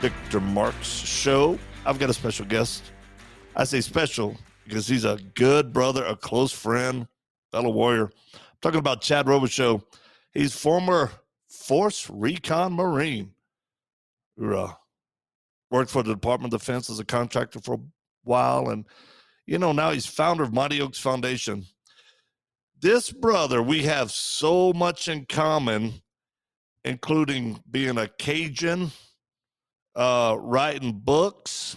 Victor Marks Show. I've got a special guest. I say special because he's a good brother, a close friend, fellow warrior. I'm talking about Chad Robichaux. He's former Force Recon Marine who worked for the Department of Defense as a contractor for a while. And, you know, now he's founder of Mighty Oaks Foundation. This brother, we have so much in common, including being a Cajun, writing books,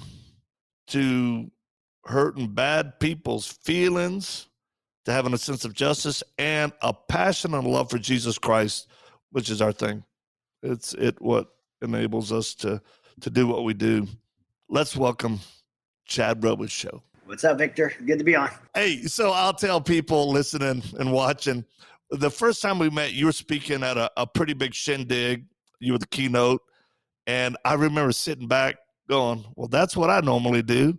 to hurting bad people's feelings, to having a sense of justice, and a passion and love for Jesus Christ, which is our thing. It's what enables us to do what we do. Let's welcome Chad Robichaux. What's up, Victor? Good to be on. Hey, so I'll tell people listening and watching, the first time we met, you were speaking at a pretty big shindig. You were the keynote. And I remember sitting back going, well, that's what I normally do.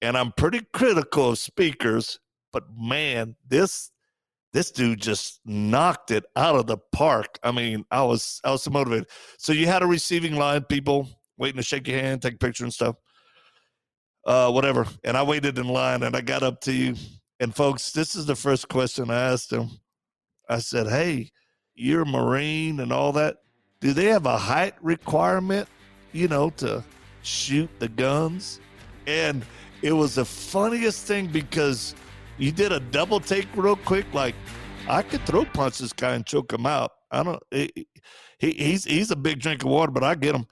And I'm pretty critical of speakers, but man, this dude just knocked it out of the park. I mean, I was so motivated. So you had a receiving line, people waiting to shake your hand, take a picture and stuff, whatever. And I waited in line and I got up to you. And folks, this is the first question I asked him. I said, hey, you're a Marine and all that. Do they have a height requirement, you know, to shoot the guns? And it was the funniest thing because you did a double take real quick. Like, I could throw punch this guy and choke him out. I don't. He's a big drink of water, but I get him.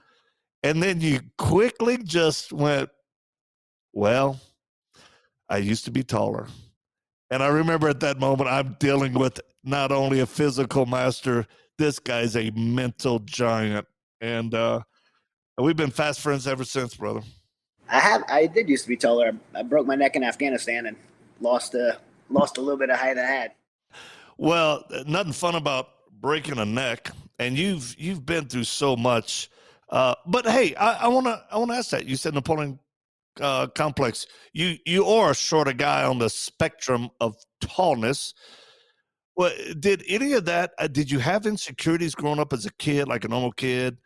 And then you quickly just went, well, I used to be taller. And I remember at that moment, I'm dealing with not only a physical master, this guy's a mental giant, and we've been fast friends ever since, brother. I did used to be taller. I broke my neck in Afghanistan and lost a little bit of height I had. Well, nothing fun about breaking a neck, and you've been through so much. But hey, I wanna ask that. You said Napoleon complex. You are a shorter guy on the spectrum of tallness. Well, did any of that, did you have insecurities growing up as a kid, like a normal kid,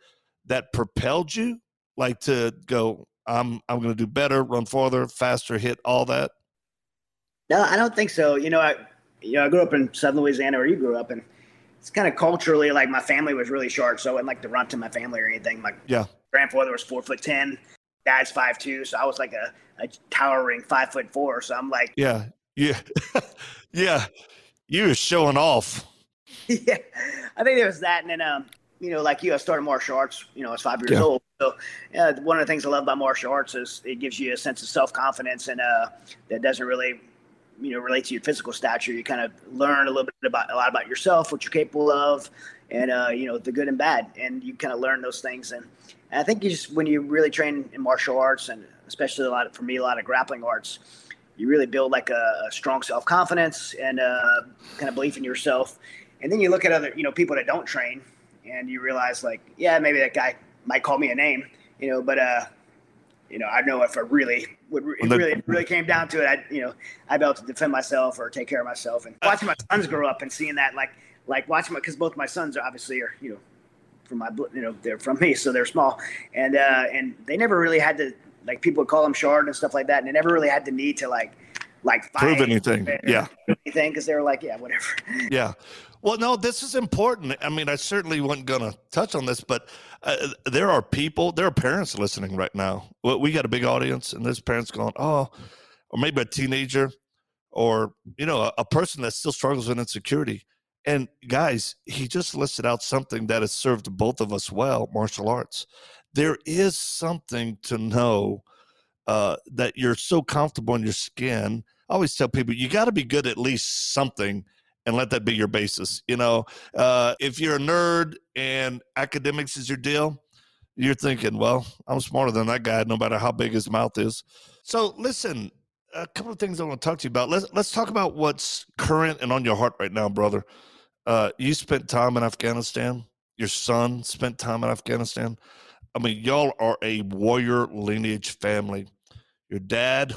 that propelled you, like, to go, I'm going to do better, run farther, faster, hit, all that? No, I don't think so. I grew up in Southern Louisiana where you grew up, and it's kind of culturally, like, my family was really short, so I wasn't, like, the runt in my family or anything. Like, yeah. Grandfather was 4'10", dad's 5'2", so I was, like, a towering 5'4", so I'm like. Yeah, yeah. You were showing off. Yeah, I think there was that. And then, like you, I started martial arts, I was 5 years old. So one of the things I love about martial arts is it gives you a sense of self-confidence and that doesn't really, relate to your physical stature. You kind of learn a lot about yourself, what you're capable of, and, the good and bad. And you kind of learn those things. And I think when you really train in martial arts, and especially for me, a lot of grappling arts, you really build like a strong self-confidence and kind of belief in yourself. And then you look at other, people that don't train and you realize like, yeah, maybe that guy might call me a name, but, I know if I really came down to it, I'd be able to defend myself or take care of myself. And watching my sons grow up and seeing that, like watching because both my sons are obviously from my, they're from me, so they're small. And they never really had to, like people would call them short and stuff like that. And they never really had the need to like fight. Prove anything. Yeah. Because they were like, yeah, whatever. Yeah. Well, no, this is important. I mean, I certainly wasn't going to touch on this, but there are parents listening right now. We got a big audience and there's parents going, oh, or maybe a teenager or, a person that still struggles with insecurity. And guys, he just listed out something that has served both of us well, martial arts. There is something to know that you're so comfortable in your skin. I always tell people, you got to be good at least something and let that be your basis. If you're a nerd and academics is your deal, you're thinking, well, I'm smarter than that guy, no matter how big his mouth is. So listen, a couple of things I want to talk to you about. Let's talk about what's current and on your heart right now, brother. You spent time in Afghanistan. Your son spent time in Afghanistan. I mean, y'all are a warrior lineage family. Your dad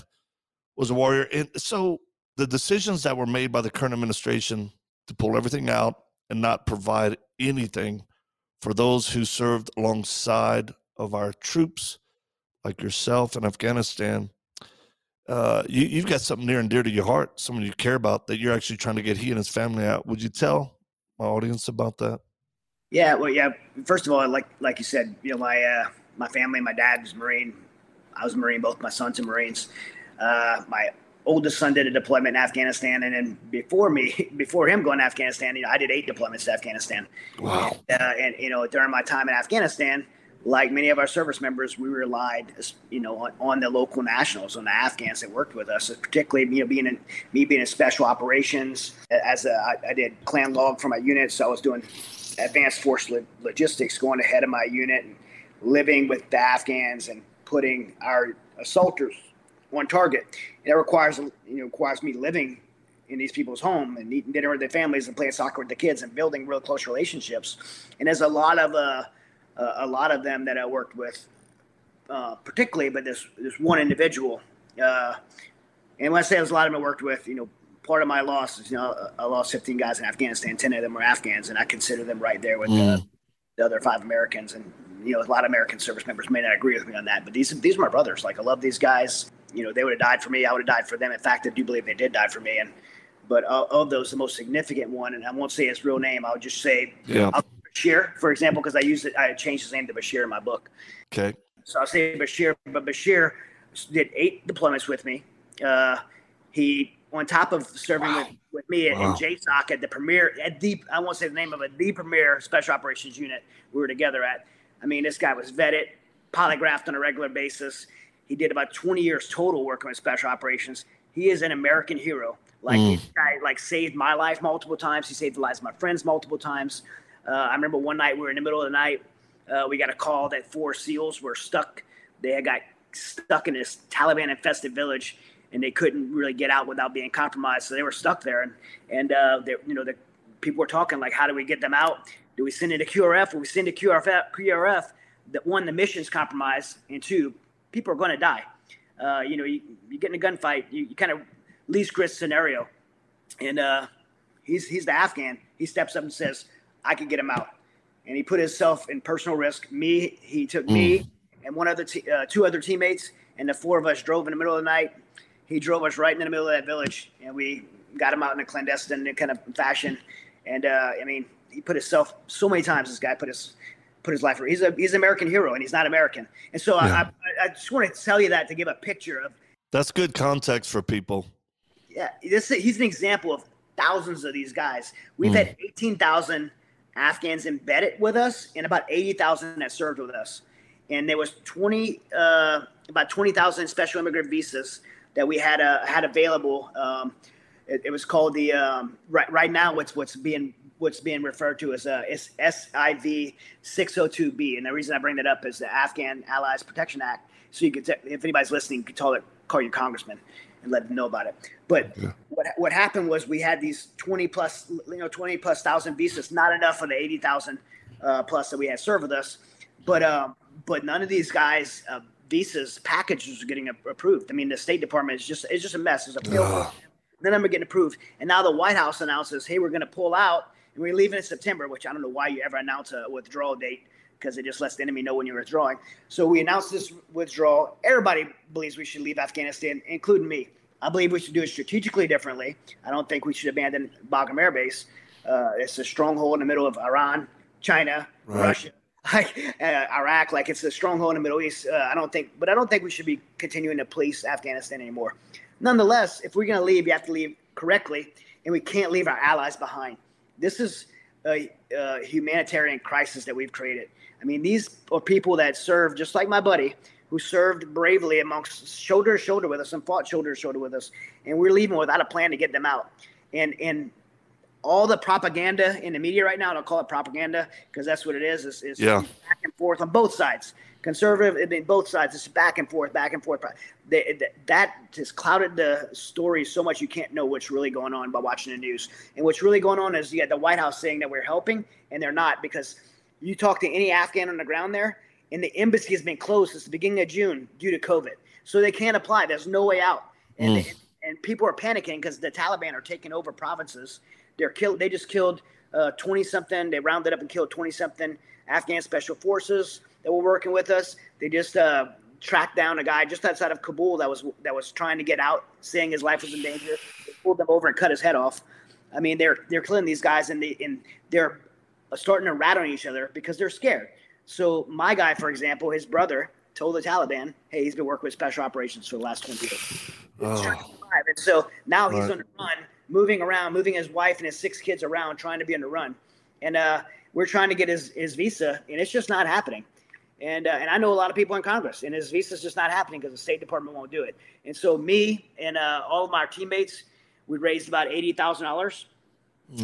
was a warrior. And so the decisions that were made by the current administration to pull everything out and not provide anything for those who served alongside of our troops, like yourself in Afghanistan, you've got something near and dear to your heart, someone you care about, that you're actually trying to get he and his family out. Would you tell my audience about that? Yeah, well, yeah. First of all, like you said, you know, my family, my dad was Marine. I was a Marine. Both my sons are Marines. My oldest son did a deployment in Afghanistan, and then before him going to Afghanistan, you know, I did 8 deployments to Afghanistan. Wow. And you know, during my time in Afghanistan, like many of our service members, we relied, you know, on the local nationals, on the Afghans that worked with us, particularly, you know, being in special operations. I did clan log for my unit, so I was doing advanced force logistics, going ahead of my unit and living with the Afghans and putting our assaulters on target. And that requires me living in these people's home and eating dinner with their families and playing soccer with the kids and building real close relationships. And there's a lot of them that I worked with, particularly, but this one individual. And when I say there's a lot of them I worked with, you know, part of my loss is, you know, I lost 15 guys in Afghanistan. 10 of them were Afghans, and I consider them right there with the other 5 Americans. And, you know, a lot of American service members may not agree with me on that, but these are my brothers. Like, I love these guys. You know, they would have died for me. I would have died for them. In fact, I do believe they did die for me. But of those, the most significant one, and I won't say his real name, I'll just say Bashir, for example, because I changed his name to Bashir in my book. Okay. So I'll say Bashir, but Bashir did 8 deployments with me. He, on top of serving with me in JSOC at the premier, I won't say the name of it, the premier special operations unit we were together at. I mean, this guy was vetted, polygraphed on a regular basis. He did about 20 years total working with special operations. He is an American hero. Like, this guy, like, saved my life multiple times. He saved the lives of my friends multiple times. I remember one night we were in the middle of the night. We got a call that 4 SEALs were stuck. They had got stuck in this Taliban-infested village, and they couldn't really get out without being compromised. So they were stuck there, and they, you know, the people were talking, like, how do we get them out? Do we send it to QRF? Will we send it to QRF? That, one, the mission's compromised, and 2, people are going to die. You know, you get in a gunfight, you kind of least risk scenario. And he's the Afghan. He steps up and says, I can get him out. And he put himself in personal risk. He took me and one other 2 other teammates, and the 4 of us drove in the middle of the night. He drove us right in the middle of that village, and we got him out in a clandestine kind of fashion. And I mean, he put himself so many times. This guy put his life. He's an American hero, and he's not American. And so I just want to tell you that to give a picture of. That's good context for people. Yeah, he's an example of thousands of these guys. We've had 18,000 Afghans embedded with us, and about 80,000 that served with us. And there was about 20,000 special immigrant visas that we had available. It was called the right now. What's being referred to as SIV 602B. And the reason I bring that up is the Afghan Allies Protection Act. So you could, if anybody's listening, you could call your congressman and let them know about it. But what happened was we had these 20 plus thousand visas, not enough for the 80,000 plus that we had served with us. But none of these guys' visas packages are getting approved. I mean, the State Department is just a mess. It's a failure. None of them are getting approved. And now the White House announces, hey, we're going to pull out. And we're leaving in September, which I don't know why you ever announce a withdrawal date, because it just lets the enemy know when you're withdrawing. So we announced this withdrawal. Everybody believes we should leave Afghanistan, including me. I believe we should do it strategically differently. I don't think we should abandon Bagram Air Base. It's a stronghold in the middle of Iran, China, Russia, Iraq. Like, it's a stronghold in the Middle East. I don't think we should be continuing to police Afghanistan anymore. Nonetheless, if we're going to leave, you have to leave correctly, and we can't leave our allies behind. This is a humanitarian crisis that we've created. I mean, these are people that served, just like my buddy, who served bravely amongst shoulder to shoulder with us and fought shoulder to shoulder with us. And we're leaving without a plan to get them out. And all the propaganda in the media right now, and I'll call it propaganda because that's what it is. It's back and forth on both sides. Conservative, I mean, both sides. It's back and forth, back and forth. That just clouded the story so much you can't know what's really going on by watching the news. And what's really going on is you got the White House saying that we're helping, and they're not, because you talk to any Afghan on the ground there, and the embassy has been closed since the beginning of June due to COVID. So they can't apply. There's no way out. And and people are panicking because the Taliban are taking over provinces. They're killed. They just killed 20-something. They rounded up and killed 20-something Afghan special forces that were working with us. They just tracked down a guy just outside of Kabul that was trying to get out, saying his life was in danger. They pulled him over and cut his head off. I mean, they're killing these guys, and they're starting to rat on each other because they're scared. So my guy, for example, his brother told the Taliban, hey, he's been working with special operations for the last 20 years. And so now he's on the run, moving around, moving his wife and his 6 kids around, trying to be on the run. And we're trying to get his visa, and it's just not happening. And I know a lot of people in Congress, and his visa is just not happening because the State Department won't do it. And so me and all of my teammates, we raised about $80,000,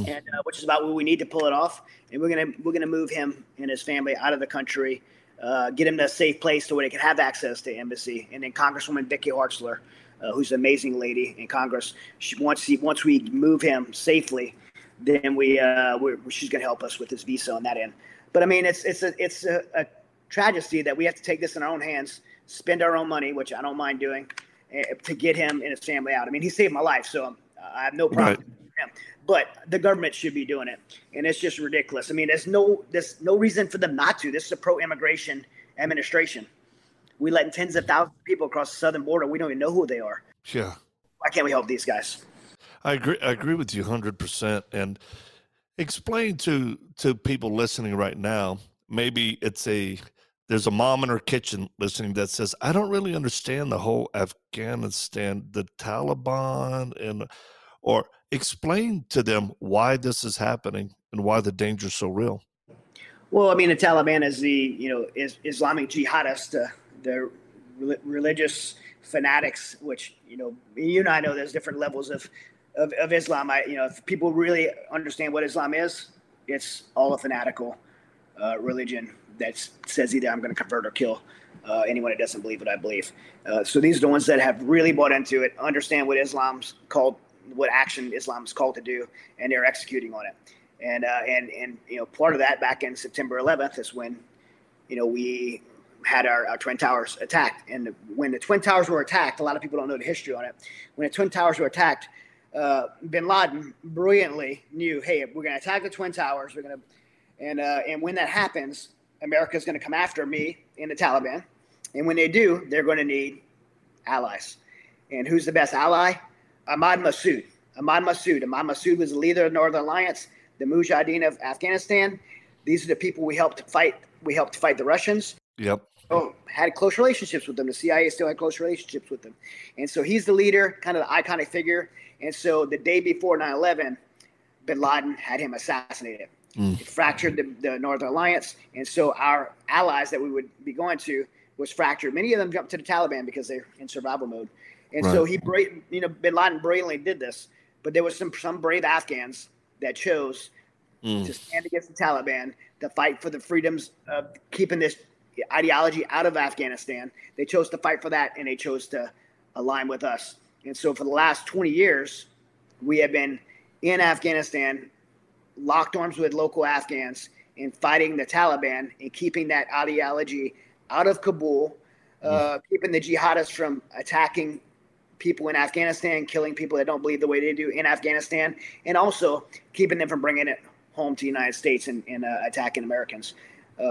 and which is about what we need to pull it off. And we're gonna move him and his family out of the country, get him to a safe place to where they can have access to embassy. And then Congresswoman Vicki Hartzler, who's an amazing lady in Congress, once we move him safely, then she's gonna help us with his visa on that end. But I mean, it's a tragedy that we have to take this in our own hands, spend our own money, which I don't mind doing, to get him and his family out. I mean, he saved my life, so I have no problem with him. But the government should be doing it, and it's just ridiculous. I mean, there's no reason for them not to. This is a pro-immigration administration. We letting tens of thousands of people across the southern border. We don't even know who they are. Yeah. Why can't we help these guys? I agree with you 100%. And explain to people listening right now, maybe there's a mom in her kitchen listening that says, I don't really understand the whole Afghanistan, the Taliban, or explain to them why this is happening and why the danger is so real. Well, I mean, the Taliban is the Islamic jihadist, the religious fanatics, which, you and I know there's different levels of Islam. If people really understand what Islam is, it's all a fanatical religion that says either I'm going to convert or kill anyone that doesn't believe what I believe. So these are the ones that have really bought into it, understand what Islam's called, what action Islam's called to do, and they're executing on it. And part of that back in September 11th is when, we had our Twin Towers attacked. And when the Twin Towers were attacked, a lot of people don't know the history on it. When the Twin Towers were attacked, bin Laden brilliantly knew, hey, we're going to attack the Twin Towers. We're going to, and when that happens, America's going to come after me and the Taliban. And when they do, they're going to need allies. And who's the best ally? Ahmad Massoud. Ahmad Massoud was the leader of the Northern Alliance, the Mujahideen of Afghanistan. These are the people we helped fight. We helped fight the Russians. Yep. Oh, had close relationships with them. The CIA still had close relationships with them. And so he's the leader, kind of the iconic figure. And so the day before 9/11, bin Laden had him assassinated. It fractured the Northern Alliance. And so our allies that we would be going to was fractured. Many of them jumped to the Taliban because they're in survival mode. And so he, bin Laden brilliantly did this. But there was some brave Afghans that chose to stand against the Taliban, to fight for the freedoms of keeping this ideology out of Afghanistan. They chose to fight for that, and they chose to align with us. And so for the last 20 years, we have been in Afghanistan, locked arms with local Afghans and fighting the Taliban and keeping that ideology out of Kabul, keeping the jihadists from attacking people in Afghanistan, killing people that don't believe the way they do in Afghanistan, and also keeping them from bringing it home to the United States and attacking Americans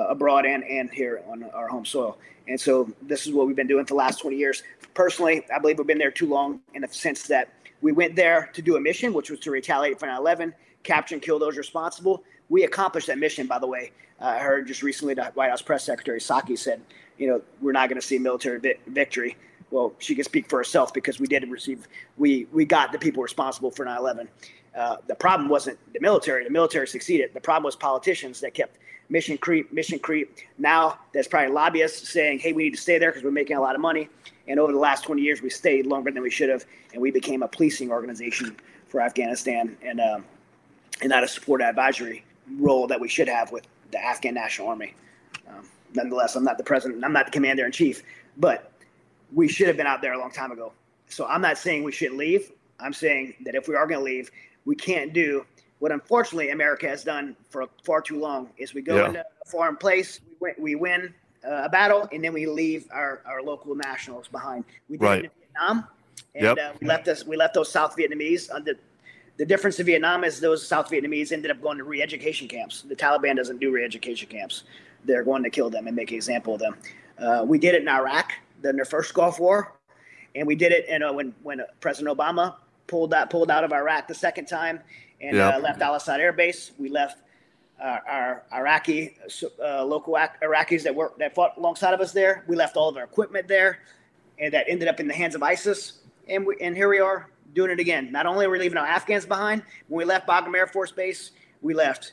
abroad and here on our home soil. And so this is what we've been doing for the last 20 years. Personally, I believe we've been there too long in the sense that we went there to do a mission, which was to retaliate for 9/11, capture and kill those responsible. We accomplished that mission, by the way. I heard just recently the White House press secretary, Psaki, said, we're not going to see military victory. Well, she can speak for herself because we got the people responsible for 9/11. The problem wasn't the military. The military succeeded. The problem was politicians that kept mission creep. Now there's probably lobbyists saying, hey, we need to stay there because we're making a lot of money. And over the last 20 years, we stayed longer than we should have. And we became a policing organization for Afghanistan. And and not a support advisory role that we should have with the Afghan National Army. Nonetheless, I'm not the president. I'm not the commander in chief, but we should have been out there a long time ago. So I'm not saying we shouldn't leave. I'm saying that if we are going to leave, we can't do what unfortunately America has done for far too long is we go into a foreign place, we win a battle, and then we leave our local nationals behind. We did it in Vietnam, and we left those South Vietnamese. The difference in Vietnam is those South Vietnamese ended up going to re-education camps. The Taliban doesn't do re-education camps. They're going to kill them and make an example of them. We did it in Iraq, their first Gulf War, and we did it when President Obama pulled out of Iraq the second time and left Al Asad Air Base. We left our Iraqi local Iraqis that fought alongside of us there. We left all of our equipment there, and that ended up in the hands of ISIS. And here we are doing it again. Not only are we leaving our Afghans behind, when we left Bagram Air Force Base, we left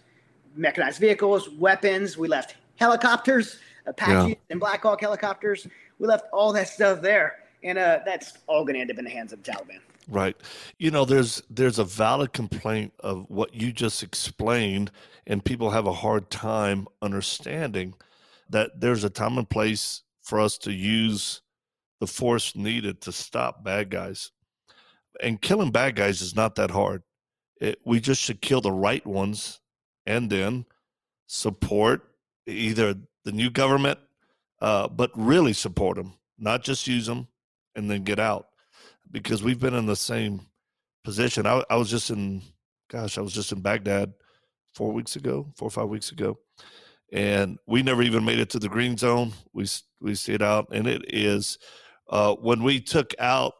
mechanized vehicles, weapons, we left helicopters, Apaches and Black Hawk helicopters. We left all that stuff there, and that's all going to end up in the hands of the Taliban. Right. You know, there's a valid complaint of what you just explained, and people have a hard time understanding that there's a time and place for us to use the force needed to stop bad guys. And killing bad guys is not that hard. We just should kill the right ones and then support either the new government, but really support them, not just use them and then get out. Because we've been in the same position. I was just in Baghdad 4 or 5 weeks ago, and we never even made it to the Green Zone. We stayed out, and it is when we took out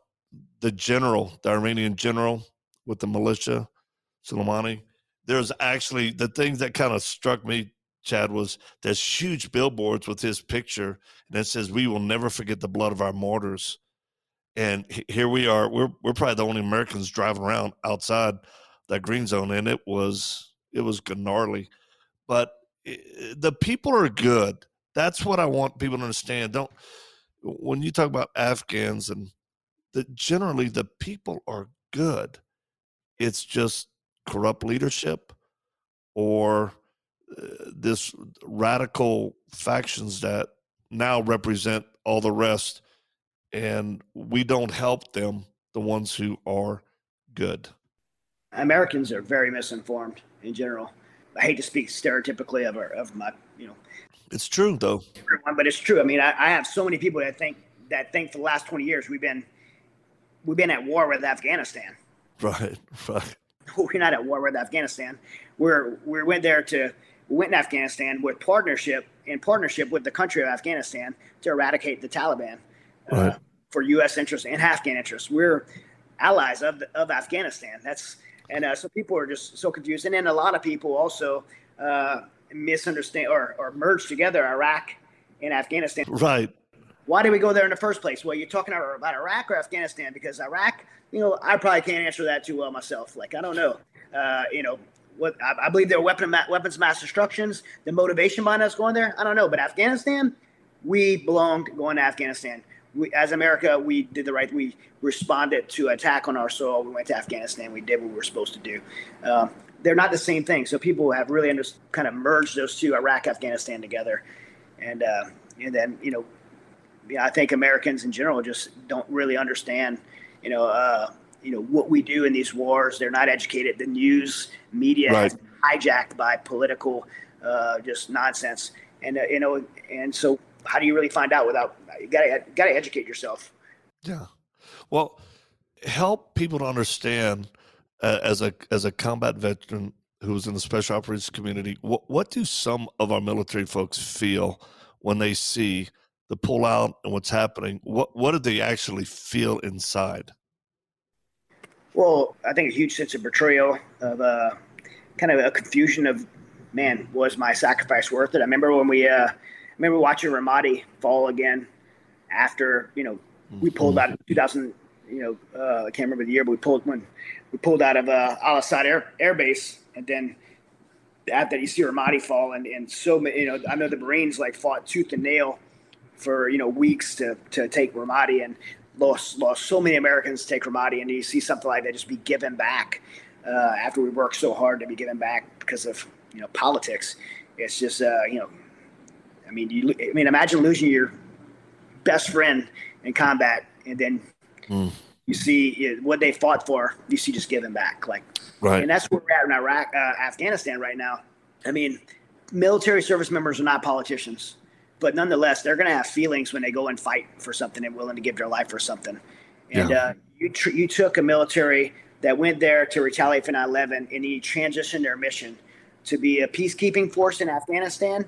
the general, the Iranian general with the militia, Soleimani. There's actually the things that kind of struck me, Chad, was there's huge billboards with his picture, and it says, "We will never forget the blood of our martyrs." And here we are. We're probably the only Americans driving around outside that Green Zone, and it was gnarly. But the people are good. That's what I want people to understand. Don't when you talk about Afghans and generally the people are good. It's just corrupt leadership or this radical factions that now represent all the rest. And we don't help them, the ones who are good. Americans are very misinformed in general. I hate to speak stereotypically of my, you know. It's true, though. Everyone, but it's true. I mean, I have so many people that think for the last 20 years we've been at war with Afghanistan. Right. We're not at war with Afghanistan. We went to Afghanistan with partnership with the country of Afghanistan to eradicate the Taliban. Right. For U.S. interests and Afghan interests. We're allies of Afghanistan. So people are just so confused. And then a lot of people also misunderstand or merge together Iraq and Afghanistan. Right. Why did we go there in the first place? Well, you're talking about Iraq or Afghanistan, because Iraq, you know, I probably can't answer that too well myself. Like, I don't know. You know, what I believe there are weapons of mass destructions, the motivation behind us going there. I don't know. But Afghanistan, we belonged going to Afghanistan. We, as America, we did the right. We responded to attack on our soil. We went to Afghanistan. We did what we were supposed to do. They're not the same thing. So people have really kind of merged those two, Iraq, Afghanistan, together, and then I think Americans in general just don't really understand, what we do in these wars. They're not educated. The news media has been hijacked by political just nonsense, and so. How do you really find out without? You gotta educate yourself. Yeah, well, help people to understand as a combat veteran who was in the special operations community. What do some of our military folks feel when they see the pullout and what's happening? What do they actually feel inside? Well, I think a huge sense of betrayal, of kind of a confusion of, man, was my sacrifice worth it? I remember when we. I remember watching Ramadi fall again after, we pulled out of 2000, I can't remember the year, but we pulled out of Al Asad Air Base. And then after that, you see Ramadi fall. And so, I know the Marines fought tooth and nail for, weeks to take Ramadi, and lost so many Americans to take Ramadi. And you see something like that just be given back after we work so hard to be given back because of, you know, politics. It's just, imagine losing your best friend in combat, and then you see what they fought for. You see, just giving back, like, right. And that's where we're at in Iraq, Afghanistan right now. I mean, military service members are not politicians, but nonetheless, they're going to have feelings when they go and fight for something and willing to give their life for something. And you took a military that went there to retaliate for 9/11, and you transitioned their mission to be a peacekeeping force in Afghanistan,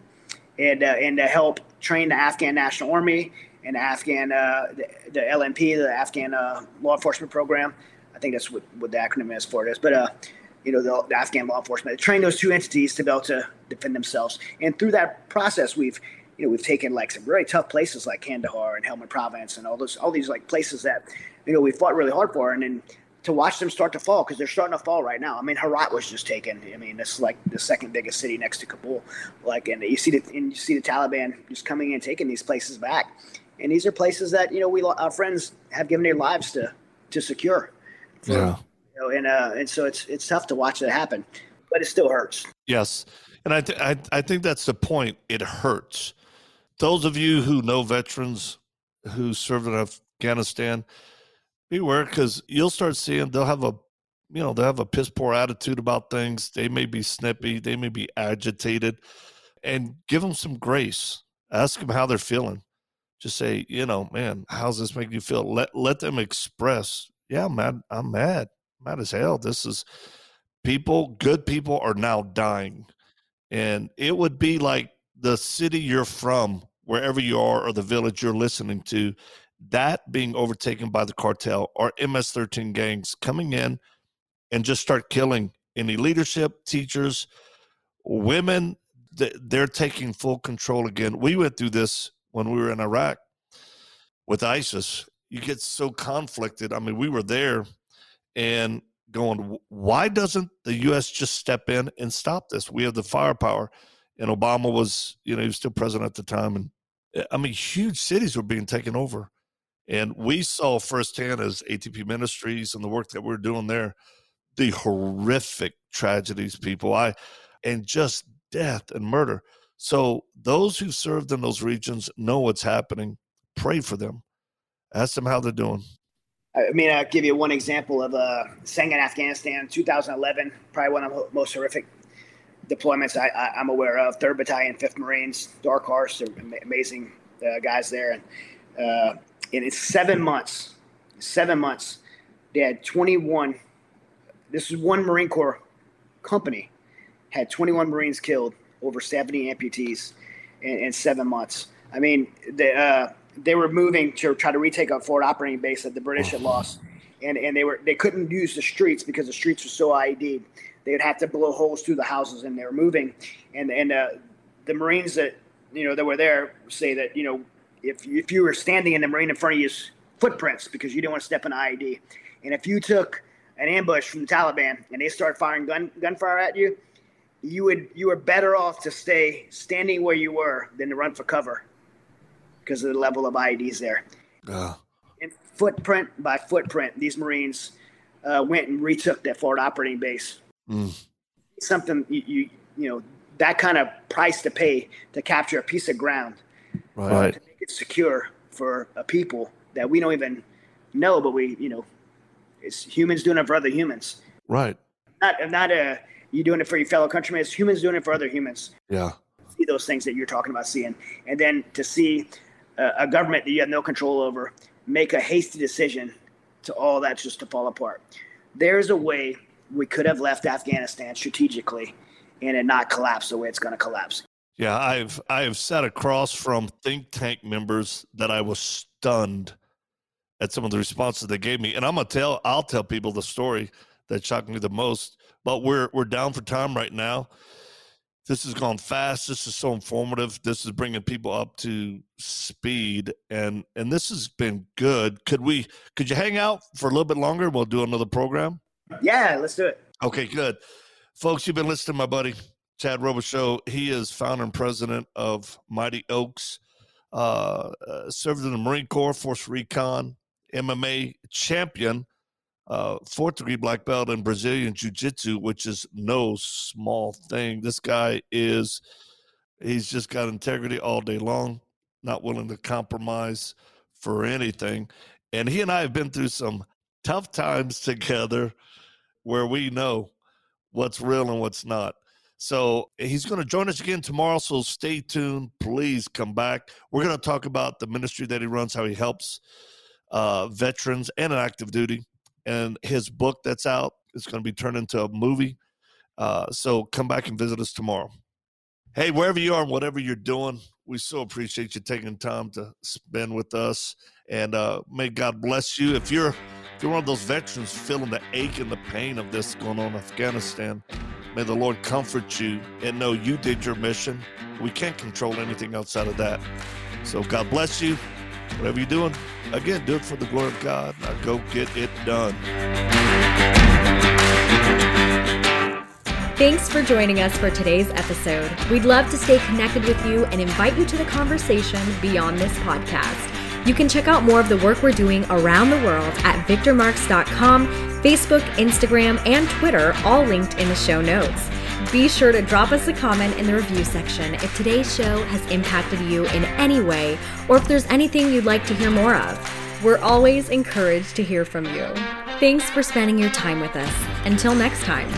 and to help train the Afghan National Army and Afghan the LNP, the Afghan law enforcement program. I think that's what the acronym is for this. But the Afghan law enforcement, they train those two entities to be able to defend themselves. And through that process, we've taken like some really tough places like Kandahar and Helmand Province and all these like places that we fought really hard for, and then to watch them start to fall, because they're starting to fall right now. I mean, Herat was just taken. I mean, it's like the second biggest city next to Kabul. Like, and you see the Taliban just coming in, taking these places back. And these are places that our friends have given their lives to secure. Yeah. And so it's tough to watch that happen, but it still hurts. Yes, and I think that's the point. It hurts. Those of you who know veterans who served in Afghanistan, beware, because you'll start seeing they'll have a piss poor attitude about things. They may be snippy, they may be agitated, and give them some grace. Ask them how they're feeling. Just say, man, how's this making you feel? Let them express. Yeah, I'm mad as hell. This is good people are now dying, and it would be like the city you're from, wherever you are, or the village you're listening to, that being overtaken by the cartel or MS-13 gangs coming in and just start killing any leadership, teachers, women. They're taking full control again. We went through this when we were in Iraq with ISIS. You get so conflicted. I mean, we were there and going, why doesn't the U.S. just step in and stop this? We have the firepower. And Obama was, he was still president at the time. And I mean, huge cities were being taken over. And we saw firsthand as ATP Ministries and the work that we're doing there, the horrific tragedies, people, and just death and murder. So those who served in those regions know what's happening. Pray for them. Ask them how they're doing. I mean, I'll give you one example of Sangin, Afghanistan, 2011, probably one of the most horrific deployments I'm aware of. Third Battalion, Fifth Marines, Dark Horse, they're amazing guys there. And it's 7 months. 7 months. They had 21. This is one Marine Corps company had 21 Marines killed, over 70 amputees in 7 months. I mean, they were moving to try to retake a forward operating base that the British had lost, and they couldn't use the streets because the streets were so IED'd. They would have to blow holes through the houses, and they were moving. And the Marines that that were there say that if you were standing in the Marine in front of you's footprints because you didn't want to step in an IED, and if you took an ambush from the Taliban and they started firing gunfire at you, you were better off to stay standing where you were than to run for cover because of the level of IEDs there. And footprint by footprint, these Marines went and retook that forward operating base. Something that kind of price to pay to capture a piece of ground, right? To make it secure for a people that we don't even know, but it's humans doing it for other humans, right? Not you doing it for your fellow countrymen. It's humans doing it for other humans. Yeah, see those things that you're talking about seeing, and then to see a government that you have no control over make a hasty decision to all that's just to fall apart. There's a way. We could have left Afghanistan strategically and it not collapse the way it's going to collapse. Yeah, I have sat across from think tank members that I was stunned at some of the responses they gave me. And I'm going to I'll tell people the story that shocked me the most. But we're down for time right now. This has gone fast. This is so informative. This is bringing people up to speed. And this has been good. Could you hang out for a little bit longer? We'll do another program. Yeah, let's do it. Okay, good. Folks, you've been listening to my buddy, Chad Robichaux. He is founder and president of Mighty Oaks, served in the Marine Corps, Force Recon, MMA champion, 4th degree black belt in Brazilian Jiu-Jitsu, which is no small thing. This guy is, he's just got integrity all day long, not willing to compromise for anything. And he and I have been through some tough times together where we know what's real and what's not. So he's going to join us again tomorrow, so stay tuned. Please come back. We're going to talk about the ministry that he runs, how he helps veterans and active duty, and his book that's out is going to be turned into a movie. So come back and visit us tomorrow. Hey, wherever you are and whatever you're doing, we so appreciate you taking time to spend with us, and may God bless you. If you're one of those veterans feeling the ache and the pain of this going on in Afghanistan, may the Lord comfort you and know you did your mission. We can't control anything outside of that. So God bless you. Whatever you're doing, again, do it for the glory of God. Now go get it done. Thanks for joining us for today's episode. We'd love to stay connected with you and invite you to the conversation beyond this podcast. You can check out more of the work we're doing around the world at victormarks.com, Facebook, Instagram, and Twitter, all linked in the show notes. Be sure to drop us a comment in the review section if today's show has impacted you in any way, or if there's anything you'd like to hear more of. We're always encouraged to hear from you. Thanks for spending your time with us. Until next time.